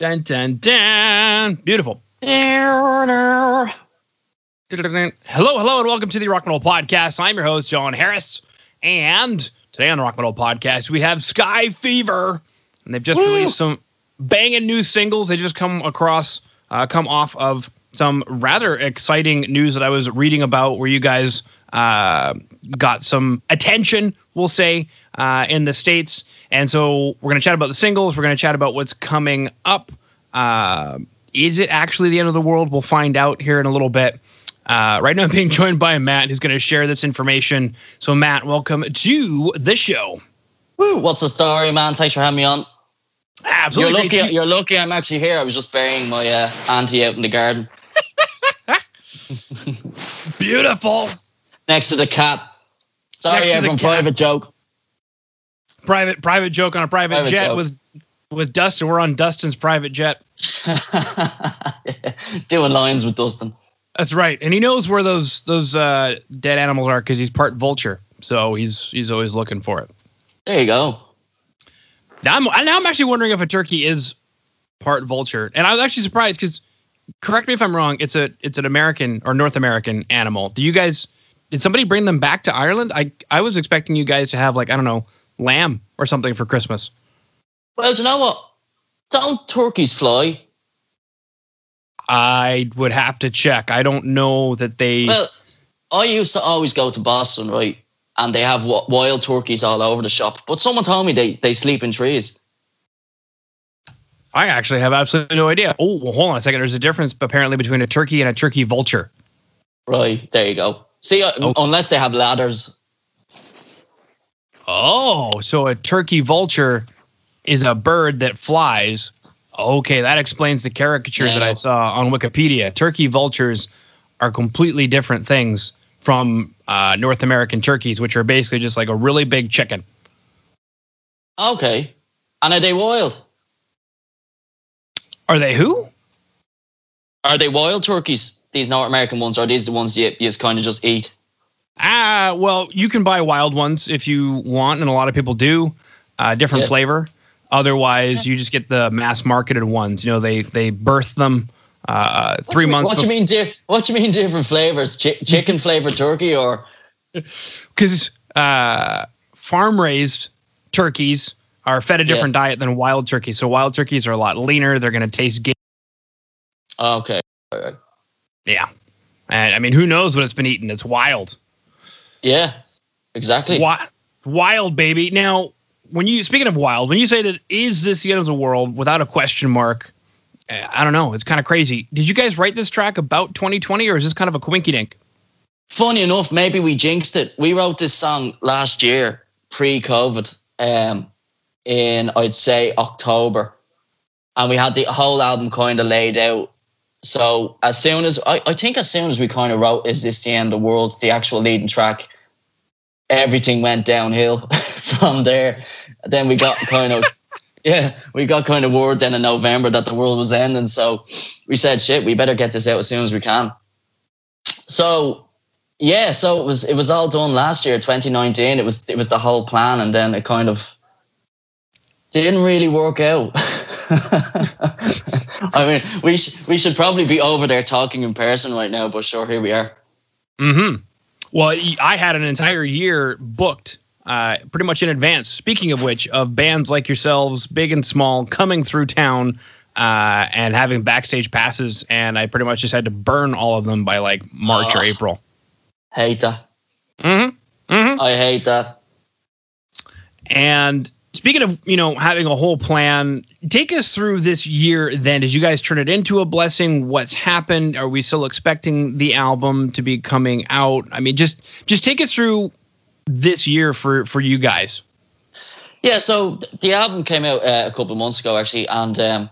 Dun, dun, dun. Beautiful. Hello, hello, and welcome to the Rock Metal Podcast. I'm your host, John Harris. And today on the Rock Metal Podcast, we have SkyFever. And they've just released some banging new singles. They just come off of some rather exciting news that I was reading about where you guys got some attention, we'll say, in the States. And so we're going to chat about the singles. We're going to chat about what's coming up. Is it actually the end of the world? We'll find out here in a little bit. Right now I'm being joined by Matt, who's going to share this information. So Matt, welcome to the show. Woo, what's the story, man? Thanks for having me on. Absolutely. You're lucky I'm actually here. I was just burying my auntie out in the garden. Beautiful. Next to the cat. Sorry, everyone. Private joke. Private joke on a private jet joke. with Dustin. We're on Dustin's private jet. Doing lines with Dustin. That's right, and he knows where those dead animals are because he's part vulture. So he's always looking for it. There you go. Now I'm actually wondering if a turkey is part vulture, and I was actually surprised because, correct me if I'm wrong, it's an American or North American animal. Do you guys? Did somebody bring them back to Ireland? I was expecting you guys to have, like, I don't know, lamb or something for Christmas. Well, do you know what? Don't turkeys fly? I would have to check. I don't know that they... Well, I used to always go to Boston, right? And they have wild turkeys all over the shop. But someone told me they sleep in trees. I actually have absolutely no idea. Oh, well, hold on a second. There's a difference, apparently, between a turkey and a turkey vulture. Right, there you go. See, unless they have ladders. Oh, so a turkey vulture is a bird that flies. Okay, that explains the caricature that I saw on Wikipedia. Turkey vultures are completely different things from North American turkeys, which are basically just like a really big chicken. Okay. And are they wild? Are they who? Are they wild turkeys? These North American ones, are these the ones you just kind of just eat? Well, you can buy wild ones if you want, and a lot of people do. Different flavor. Otherwise, you just get the mass-marketed ones. You know, they birth them 3 months. What do you mean different flavors? Chicken flavored turkey, or? Because farm-raised turkeys are fed a different diet than wild turkeys. So wild turkeys are a lot leaner. They're going to taste good. Okay. All right. Yeah. And I mean, who knows what it's been eating? It's wild. Yeah, exactly. Wild, baby. Now, speaking of wild, when you say that, is this the end of the world without a question mark? I don't know. It's kind of crazy. Did you guys write this track about 2020, or is this kind of a quinky dink? Funny enough, maybe we jinxed it. We wrote this song last year, pre-COVID, in, I'd say, October. And we had the whole album kind of laid out. So as soon as we kind of wrote Is This the End of the World, the actual leading track, everything went downhill from there. Then we got kind of word then in November that the world was ending. So we said, shit, we better get this out as soon as we can. So it was all done last year, 2019. It was the whole plan, and then it kind of didn't really work out. I mean, we should probably be over there talking in person right now, but sure, here we are. Mm-hmm. Well, I had an entire year booked pretty much in advance. Speaking of which, of bands like yourselves, big and small, coming through town and having backstage passes, and I pretty much just had to burn all of them by like March or April. Hate that. Mm-hmm. Mm-hmm. I hate that. And... speaking of, you know, having a whole plan, take us through this year then. Did you guys turn it into a blessing? What's happened? Are we still expecting the album to be coming out? I mean, just take us through this year for you guys. Yeah, so the album came out a couple of months ago, actually, and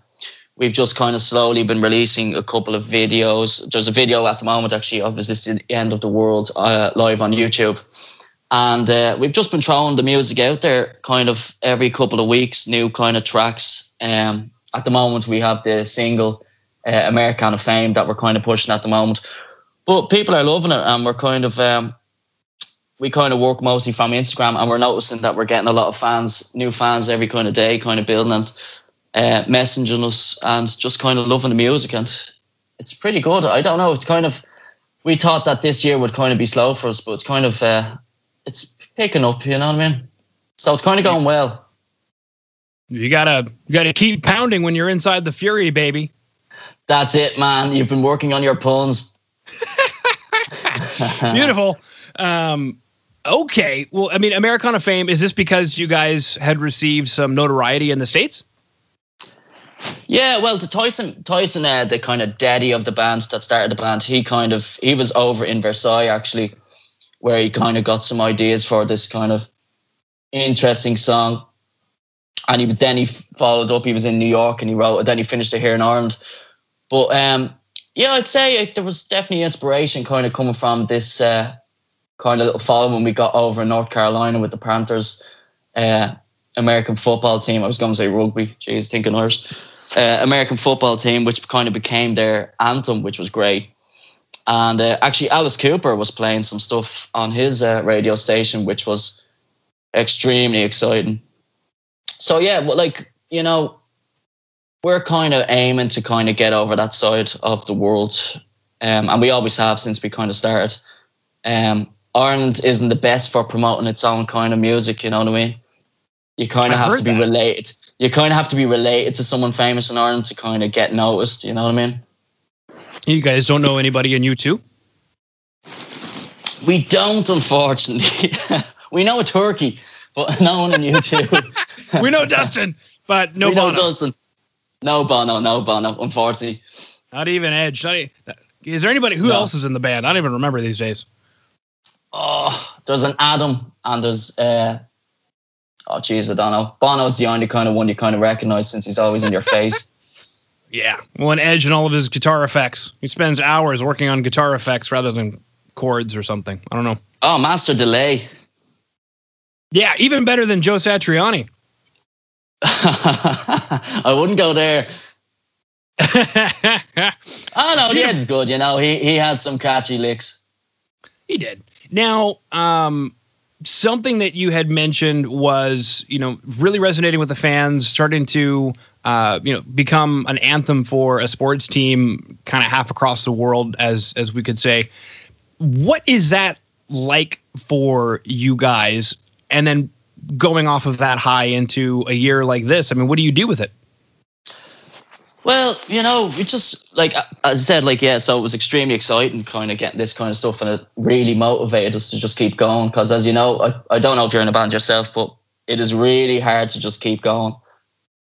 we've just kind of slowly been releasing a couple of videos. There's a video at the moment, actually, of Is This the End of the World, live on YouTube. And we've just been throwing the music out there kind of every couple of weeks, new kind of tracks. At the moment, we have the single Americana Fame that we're kind of pushing at the moment. But people are loving it, and we're kind of, we kind of work mostly from Instagram, and we're noticing that we're getting a lot of fans, new fans every kind of day, kind of building. And messaging us and just kind of loving the music, and it's pretty good. I don't know, it's kind of, we thought that this year would kind of be slow for us, but it's kind of it's picking up, you know what I mean? So it's kind of going well. You gotta keep pounding when you're inside the Fury, baby. That's it, man. You've been working on your puns. Beautiful. Okay. Well, I mean, Americana Fame, is this because you guys had received some notoriety in the States? Yeah, well, the Tyson, the kind of daddy of the band that started the band, he was over in Versailles, actually, where he kind of got some ideas for this kind of interesting song. And he followed up, he was in New York and he wrote, and then he finished it here in Ireland. But yeah, I'd say there was definitely inspiration kind of coming from this kind of little following we got over in North Carolina with the Panthers, American football team. I was going to say rugby, geez, thinking Irish. American football team, which kind of became their anthem, which was great. And actually Alice Cooper was playing some stuff on his radio station, which was extremely exciting. So yeah, like, you know, we're kind of aiming to kind of get over that side of the world, and we always have since we kind of started. Ireland isn't the best for promoting its own kind of music, you know what I mean? You kind of have to be related. You kind of have to be related to someone famous in Ireland to kind of get noticed, you know what I mean? You guys don't know anybody in U2? We don't, unfortunately. We know a turkey, but no one in U2. We know Dustin, but no Bono. We know Dustin. No Bono, unfortunately. Not even Edge. Is there anybody who else is in the band? I don't even remember these days. Oh, there's an Adam and there's... oh, geez, I don't know. Bono's the only kind of one you kind of recognize since he's always in your face. Yeah. Well, and Edge and all of his guitar effects. He spends hours working on guitar effects rather than chords or something. I don't know. Oh, master delay. Yeah, even better than Joe Satriani. I wouldn't go there. Oh, no, Ed's good, you know. He had some catchy licks. He did. Now, something that you had mentioned was, you know, really resonating with the fans, starting to, you know, become an anthem for a sports team kind of half across the world, as we could say. What is that like for you guys? And then going off of that high into a year like this, I mean, what do you do with it? Well, you know, we just, like, as I said, like, yeah, so it was extremely exciting kind of getting this kind of stuff, and it really motivated us to just keep going. Because, as you know, I don't know if you're in a band yourself, but it is really hard to just keep going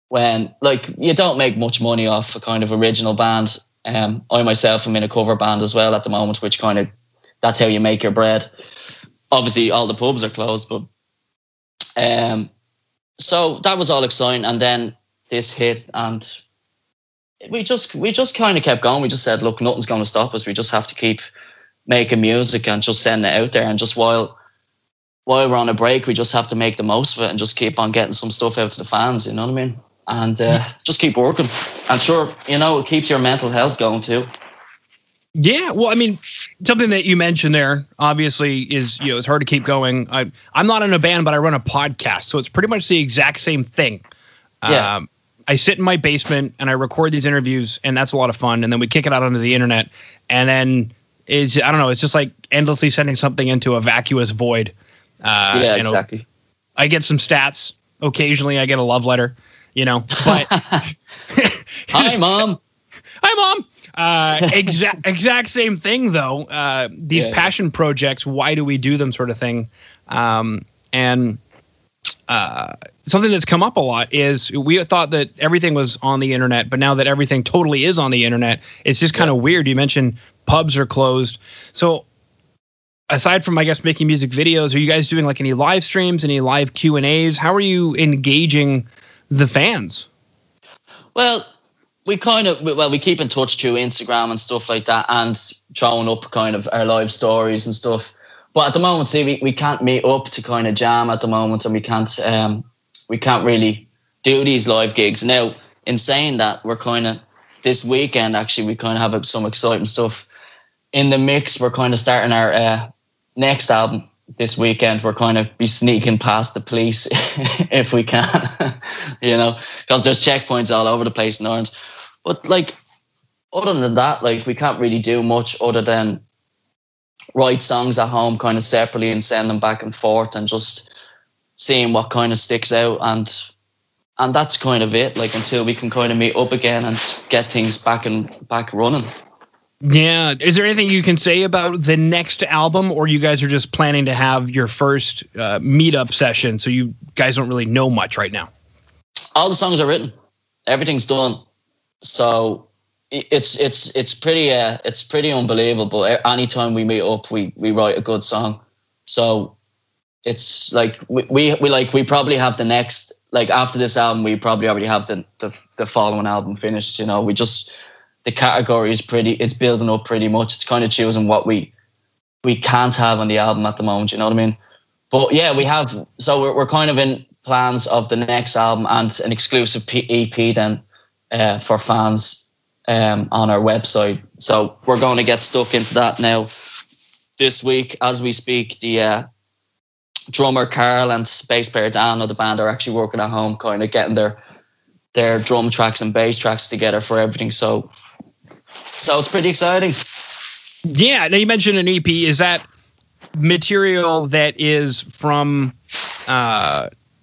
when, like, you don't make much money off a kind of original band. I myself am in a cover band as well at the moment, which kind of, that's how you make your bread. Obviously, all the pubs are closed, but so that was all exciting. And then this hit, and we just kind of kept going. We just said, look, nothing's going to stop us. We just have to keep making music and just sending it out there. And just while we're on a break, we just have to make the most of it and just keep on getting some stuff out to the fans, you know what I mean? And just keep working. And sure, you know, it keeps your mental health going too. Yeah, well, I mean, something that you mentioned there, obviously, is, you know, it's hard to keep going. I'm not in a band, but I run a podcast, so it's pretty much the exact same thing. Yeah. I sit in my basement and I record these interviews, and that's a lot of fun. And then we kick it out onto the internet, and then I don't know, it's just like endlessly sending something into a vacuous void. Yeah, you know, exactly. I get some stats occasionally. I get a love letter, you know. But Hi, mom. Exact same thing though. These passion projects. Why do we do them? Sort of thing. Something that's come up a lot is we thought that everything was on the internet, but now that everything totally is on the internet, it's just kind of weird. You mentioned pubs are closed. So aside from, I guess, making music videos, are you guys doing like any live streams, any live Q&As? How are you engaging the fans? Well, we keep in touch through Instagram and stuff like that, and throwing up kind of our live stories and stuff. But at the moment, see, we can't meet up to kind of jam at the moment, and we can't really do these live gigs. Now, in saying that, we're kind of, this weekend, actually, we kind of have some exciting stuff in the mix. We're kind of starting our next album, this weekend we're going to be sneaking past the police if we can, you know, because there's checkpoints all over the place in Ireland. But like, other than that, like, we can't really do much other than write songs at home kind of separately and send them back and forth and just seeing what kind of sticks out, and that's kind of it, like, until we can kind of meet up again and get things back running. Yeah. Is there anything you can say about the next album, or you guys are just planning to have your first meetup session, so you guys don't really know much right now? All the songs are written. Everything's done. So it's pretty unbelievable. Anytime we meet up, we write a good song. So it's like we probably have the next, like, after this album, we probably already have the following album finished. You know, we just, the category is it's building up pretty much. It's kind of choosing what we can't have on the album at the moment. You know what I mean? But yeah, we have, so we're kind of in plans of the next album and an exclusive EP then for fans on our website. So we're going to get stuck into that now. This week, as we speak, the drummer Carl and bass player Dan of the band are actually working at home, kind of getting their drum tracks and bass tracks together for everything. So it's pretty exciting. Yeah. Now, you mentioned an EP. Is that material that is from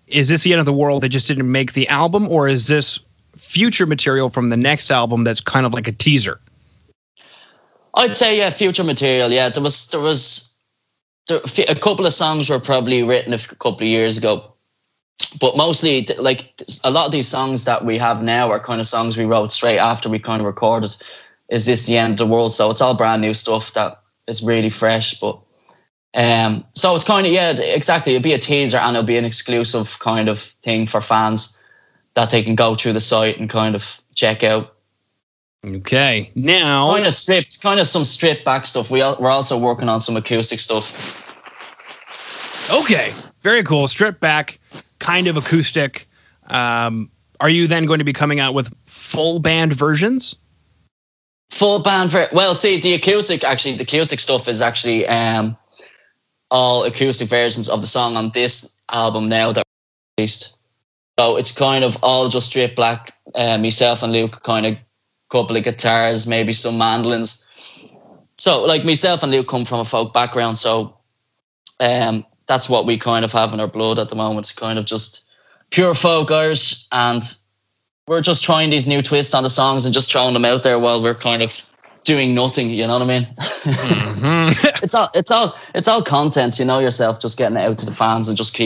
Is This the End of the World that just didn't make the album, or is this future material from the next album that's kind of like a teaser? I'd say, yeah, future material. Yeah, there was a couple of songs were probably written a couple of years ago, but mostly, like, a lot of these songs that we have now are kind of songs we wrote straight after we kind of recorded Is This the End of the World? So it's all brand new stuff that is really fresh. But so it's kind of, yeah, exactly, it'll be a teaser and it'll be an exclusive kind of thing for fans that they can go through the site and kind of check out. Okay. Now, kind of some stripped back stuff. We're also working on some acoustic stuff. Okay. Very cool. Stripped back, kind of acoustic. Are you then going to be coming out with full band versions? Full band. Well, see, the acoustic stuff is actually all acoustic versions of the song on this album now that we're released. So it's kind of all just stripped back. Myself and Luke, kind of couple of guitars, maybe some mandolins. So, like, myself and Luke come from a folk background, so that's what we kind of have in our blood at the moment. It's kind of just pure folk Irish, and we're just trying these new twists on the songs and just throwing them out there while we're kind of doing nothing, you know what I mean? Mm-hmm. It's all content, you know yourself, just getting it out to the fans and just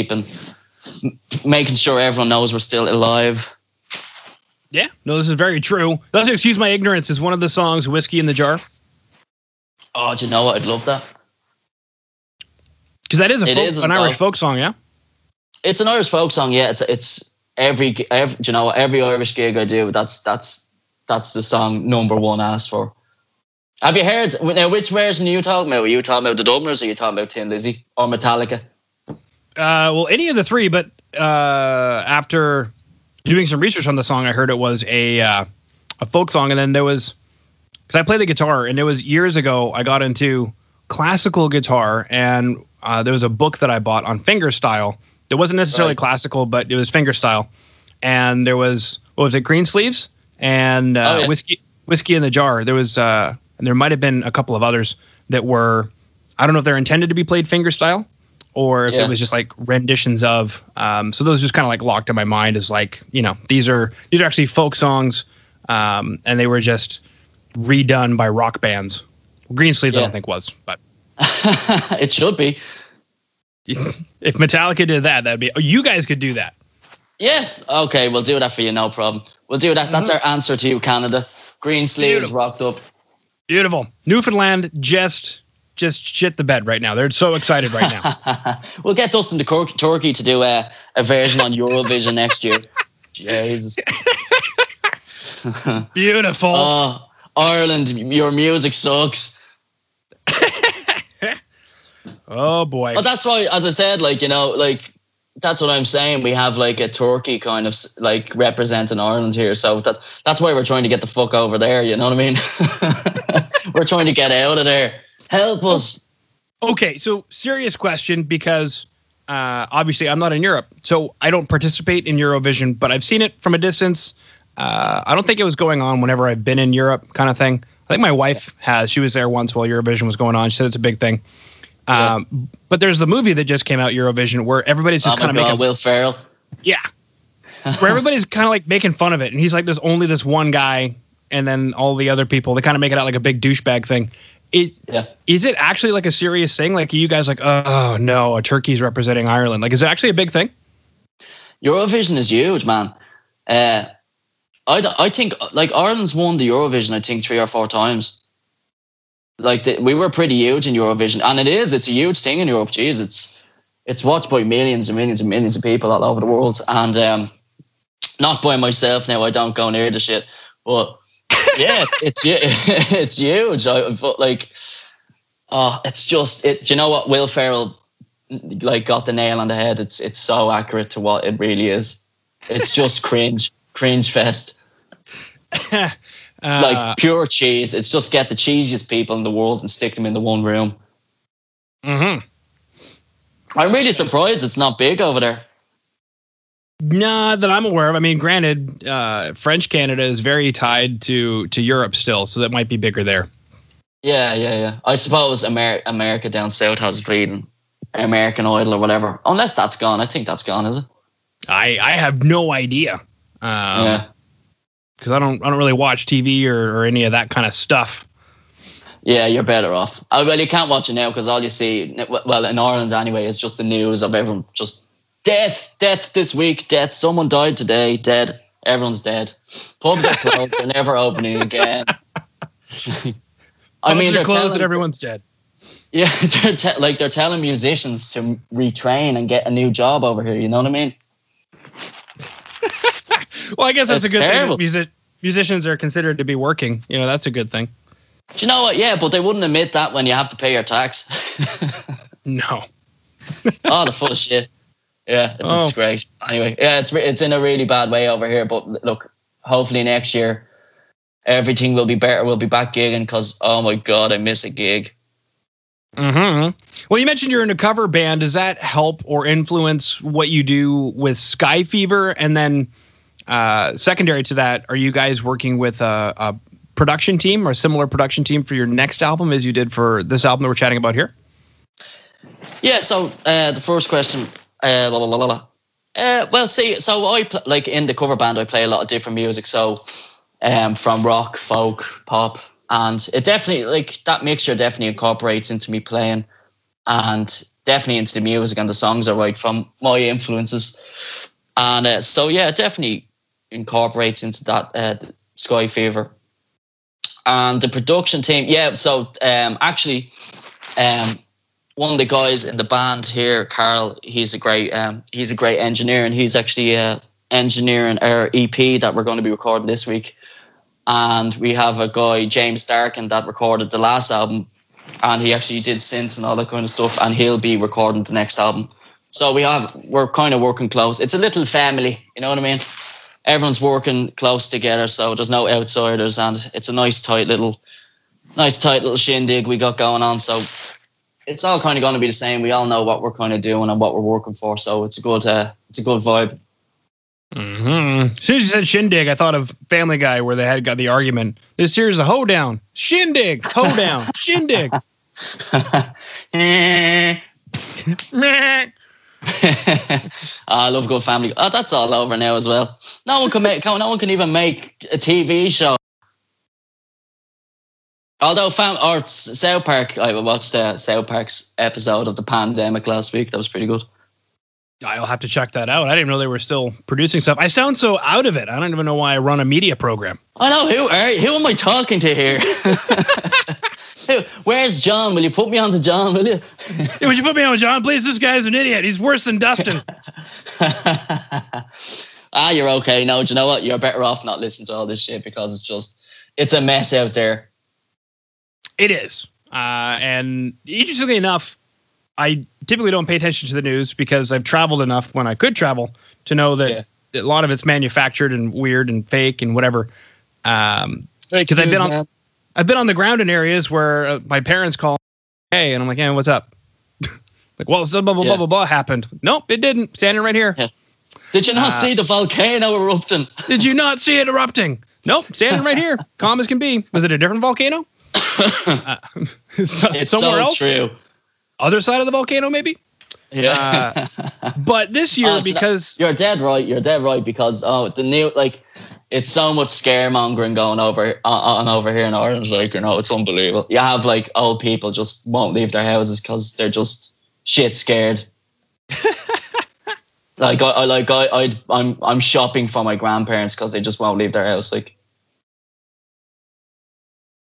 making sure everyone knows we're still alive. Yeah, no, this is very true. Let's excuse my ignorance. Is one of the songs Whiskey in the Jar? Oh, do you know what? I'd love that. Because that is an Irish folk song, yeah? It's an Irish folk song, yeah. It's every do you know, every Irish gig I do, that's the song number one asked for. Have you heard, now, which version are you talking about? Are you talking about the Dubliners, or are you talking about Thin Lizzy or Metallica? Well, any of the three, but after doing some research on the song, I heard it was a folk song, and then there was, because I play the guitar, and it was years ago I got into classical guitar, and there was a book that I bought on fingerstyle. It wasn't necessarily classical, but it was fingerstyle, and there was, what was it, Greensleeves and Whiskey in the Jar. There was and there might have been a couple of others that were, I don't know if they're intended to be played fingerstyle, or if it was just like renditions of, so those just kind of like locked in my mind as like, you know, these are actually folk songs, and they were just redone by rock bands. Greensleeves, I don't think was, but it should be. If Metallica did that, that'd be, you guys could do that. Yeah. Okay. We'll do that for you. No problem. We'll do that. That's our answer to you, Canada. Greensleeves rocked up. Beautiful. Newfoundland just shit the bed right now. They're so excited right now. We'll get Dustin to Turkey to do a version on Eurovision next year. Jesus. Beautiful. Oh, Ireland, your music sucks. Oh, boy. But that's why, as I said, like, you know, like, that's what I'm saying. We have, like, a Turkey kind of, like, representing Ireland here. So that's why we're trying to get the fuck over there. You know what I mean? We're trying to get out of there. Help us. Okay, so serious question, because obviously I'm not in Europe, so I don't participate in Eurovision, but I've seen it from a distance. I don't think it was going on whenever I've been in Europe, kind of thing. I think my wife has. She was there once while Eurovision was going on. She said it's a big thing. But there's the movie that just came out, Eurovision, where everybody's just kind of making... Will Ferrell? Yeah. Where everybody's kind of like making fun of it. And he's like, there's only this one guy, and then all the other people, they kind of make it out like a big douchebag thing. Is it actually like a serious thing? Like, are you guys like, oh no, a Turkey's representing Ireland? Like, is it actually a big thing? Eurovision is huge, man. I think, like, Ireland's won the Eurovision, I think, 3 or 4 times. Like, we were pretty huge in Eurovision. And it's a huge thing in Europe. Jeez, it's watched by millions and millions and millions of people all over the world. And not by myself now, I don't go near the shit. But yeah, it's huge. Do you know what? Will Ferrell, like, got the nail on the head. It's so accurate to what it really is. It's just cringe fest. Like pure cheese. It's just get the cheesiest people in the world and stick them in the one room. Mm-hmm. I'm really surprised it's not big over there. Nah, that I'm aware of. I mean, granted, French Canada is very tied to Europe still, so that might be bigger there. Yeah. I suppose America down south has Bleeding, American Idol or whatever. Unless that's gone. I think that's gone, is it? I have no idea. Because I don't really watch TV or any of that kind of stuff. Yeah, you're better off. Well, you can't watch it now because all you see, well, in Ireland anyway, is just the news of everyone just death this week, death, someone died today, dead, everyone's dead. Pubs are closed, they're never opening again. I mean, they're closed and everyone's dead. Yeah, they're telling musicians to retrain and get a new job over here, you know what I mean? Well, I guess that's a good terrible thing. Musicians are considered to be working. You know, that's a good thing. Do you know what? Yeah, but they wouldn't admit that when you have to pay your tax. No. Oh, the full of shit. Yeah, it's a disgrace. Anyway, yeah, it's in a really bad way over here. But look, hopefully next year everything will be better. We'll be back gigging because, oh my God, I miss a gig. Mm-hmm. Well, you mentioned you're in a cover band. Does that help or influence what you do with SkyFever? And then secondary to that, are you guys working with a production team or a similar production team for your next album as you did for this album that we're chatting about here? Yeah, so the first question... I in the cover band I play a lot of different music, so from rock, folk, pop, and it definitely, like, that mixture definitely incorporates into me playing and definitely into the music and the songs I write from my influences. And so yeah, it definitely incorporates into that SkyFever. And the production team, one of the guys in the band here, Carl, he's a great engineer, and he's actually engineering our EP that we're going to be recording this week. And we have a guy, James Darkin, that recorded the last album, and he actually did synths and all that kind of stuff, and he'll be recording the next album. So we're kind of working close. It's a little family, you know what I mean? Everyone's working close together, so there's no outsiders, and it's a nice tight little shindig we got going on. So it's all kind of going to be the same. We all know what we're kind of doing and what we're working for, so it's a good vibe. Mm-hmm. As soon as you said shindig, I thought of Family Guy where they had got the argument. This here's a hoedown, shindig, hoedown, shindig. I love good Family. Oh, that's all over now as well. No one can even make a TV show. Although South Park, I watched South Park's episode of the pandemic last week. That was pretty good. I'll have to check that out. I didn't know they were still producing stuff. I sound so out of it. I don't even know why I run a media program. I know. Who am I talking to here? Where's John? Will you put me on to John, will you? Hey, would you put me on with John, please? This guy's an idiot. He's worse than Dustin. You're okay. No, do you know what? You're better off not listening to all this shit because it's a mess out there. It is. And interestingly enough, I typically don't pay attention to the news because I've traveled enough when I could travel to know that a lot of it's manufactured and weird and fake and whatever. Because I've been on the ground in areas where my parents call, hey, and I'm like, hey, what's up? Like, well, blah, blah, blah happened. Nope, it didn't. Standing right here. Yeah. Did you not see the volcano erupting? Did you not see it erupting? Nope, standing right here. Calm as can be. Was it a different volcano? Somewhere else? True. Other side of the volcano, maybe? Yeah. But this year, you're dead right because the new, like, it's so much scaremongering going on over here in Ireland. Like, you know, it's unbelievable. You have like old people just won't leave their houses because they're just shit scared. Like I'm shopping for my grandparents because they just won't leave their house. Like,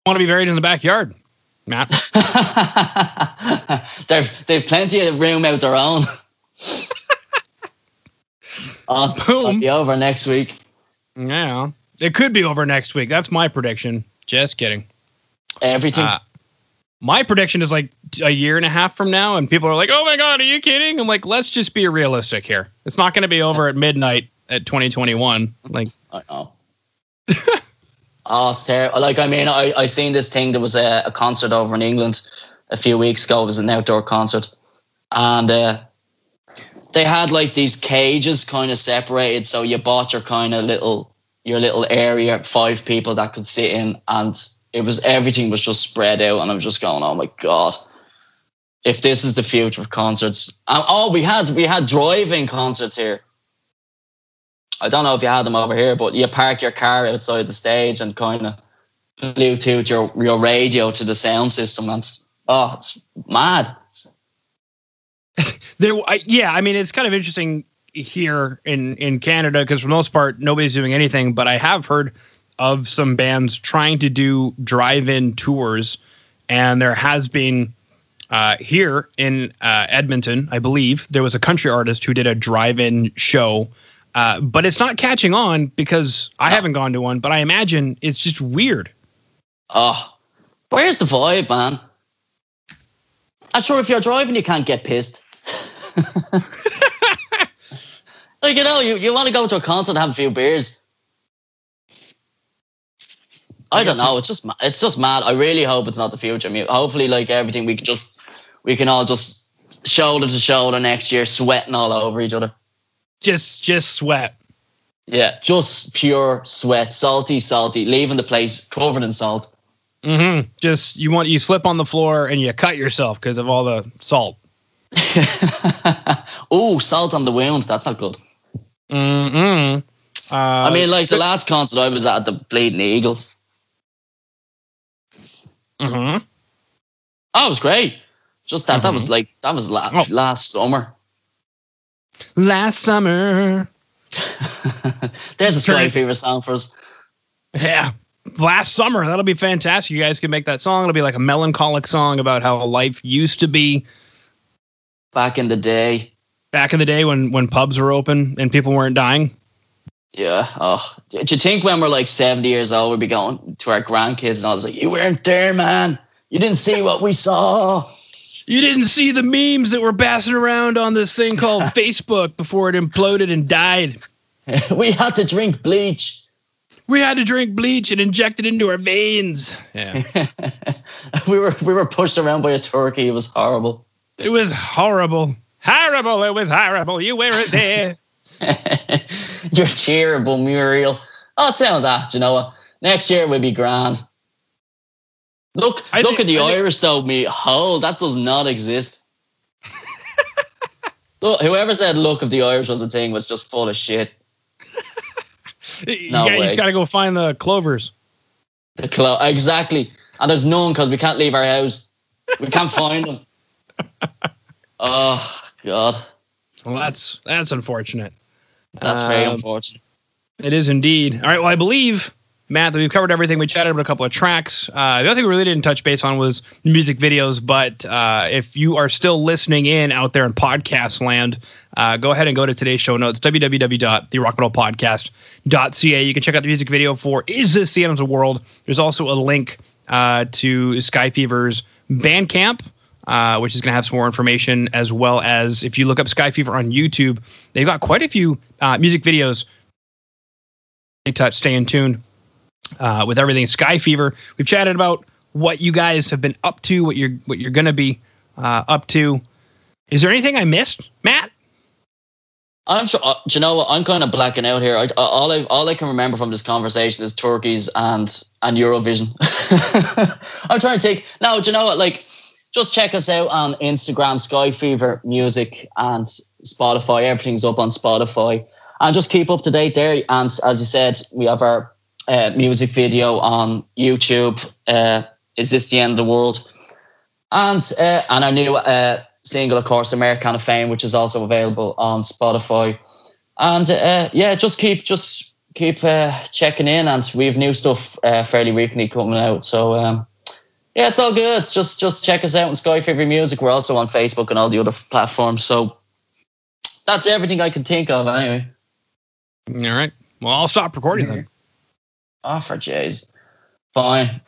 I want to be buried in the backyard, Matt. They've plenty of room out their own. Boom! It'll be over next week. Yeah, it could be over next week. That's my prediction. Just kidding. Everything. My prediction is like a year and a half from now, and people are like, oh my God, are you kidding? I'm like, let's just be realistic here. It's not going to be over at midnight at 2021. Like, I know. Oh, it's terrible. Like, I mean, I seen this thing. There was a concert over in England a few weeks ago. It was an outdoor concert. And they had like these cages kind of separated. So you bought your kind of little area, 5 people that could sit in, and it was, everything was just spread out, and I was just going, oh my God, if this is the future of concerts. And we had drive-in concerts here. I don't know if you had them over here, but you park your car outside the stage and kind of Bluetooth your radio to the sound system, and it's mad. I mean, it's kind of interesting here in Canada because for the most part nobody's doing anything, but I have heard of some bands trying to do drive-in tours, and there has been here in Edmonton, I believe, there was a country artist who did a drive-in show, but it's not catching on because I haven't gone to one, but I imagine it's just weird. Oh, where's the vibe, man? I'm sure if you're driving, you can't get pissed. Like, you know, you want to go to a concert and have a few beers. I don't know. It's just mad. I really hope it's not the future. I mean, hopefully, like everything, we can all just shoulder to shoulder next year, sweating all over each other. Just sweat. Yeah, just pure sweat, salty, leaving the place covered in salt. Mm-hmm. Just you slip on the floor and you cut yourself because of all the salt. Oh, salt on the wound. That's not good. Mm-mm. I mean, like the last concert I was at the Bleeding Eagles. Mm-hmm. Oh, it was great. Just that. Mm-hmm. That was last summer. Last summer. There's a SkyFever song for us. Yeah. Last summer. That'll be fantastic. You guys can make that song. It'll be like a melancholic song about how life used to be. Back in the day when pubs were open and people weren't dying. Yeah. Oh, do you think when we're like 70 years old, we'll be going to our grandkids and all this like, you weren't there, man. You didn't see what we saw. You didn't see the memes that were bouncing around on this thing called Facebook before it imploded and died. We had to drink bleach. We had to drink bleach and inject it into our veins. Yeah. We were pushed around by a turkey. It was horrible. It was horrible. Horrible. It was horrible. You weren't there. You're terrible, Muriel. Oh, it sounds apt, you know what? Next year will be grand. Look at the Irish, though, me. Oh, that does not exist. Look, whoever said "look at the Irish" was a thing was just full of shit. No way. You just got to go find the clovers. Exactly, and there's none because we can't leave our house. We can't find them. Oh God. Well, that's unfortunate. That's very unfortunate. It is indeed. All right. Well, I believe, Matt, that we've covered everything. We chatted about a couple of tracks. The other thing we really didn't touch base on was music videos. But if you are still listening in out there in podcast land, go ahead and go to today's show notes, www.therockmetalpodcast.ca. You can check out the music video for Is This the End of the World? There's also a link to SkyFever's Bandcamp, which is going to have some more information, as well as if you look up SkyFever on YouTube, they've got quite a few music videos. Stay in tune with everything SkyFever. We've chatted about what you guys have been up to, what you're going to be up to. Is there anything I missed, Matt? You know what? I'm kind of blacking out here. All I can remember from this conversation is turkeys and Eurovision. I'm trying to take. No, do you know what? Like, just check us out on Instagram, SkyFever Music, and Spotify. Everything's up on Spotify, and just keep up to date there. And as you said, we have our music video on YouTube. Is This the End of the World? And our new single, of course, Americana Fame, which is also available on Spotify. And just keep checking in, and we have new stuff fairly weekly coming out. So yeah, it's all good. Just check us out on SkyFever Music. We're also on Facebook and all the other platforms. So that's everything I can think of, anyway. All right. Well, I'll stop recording then. Oh, for jeez. Fine.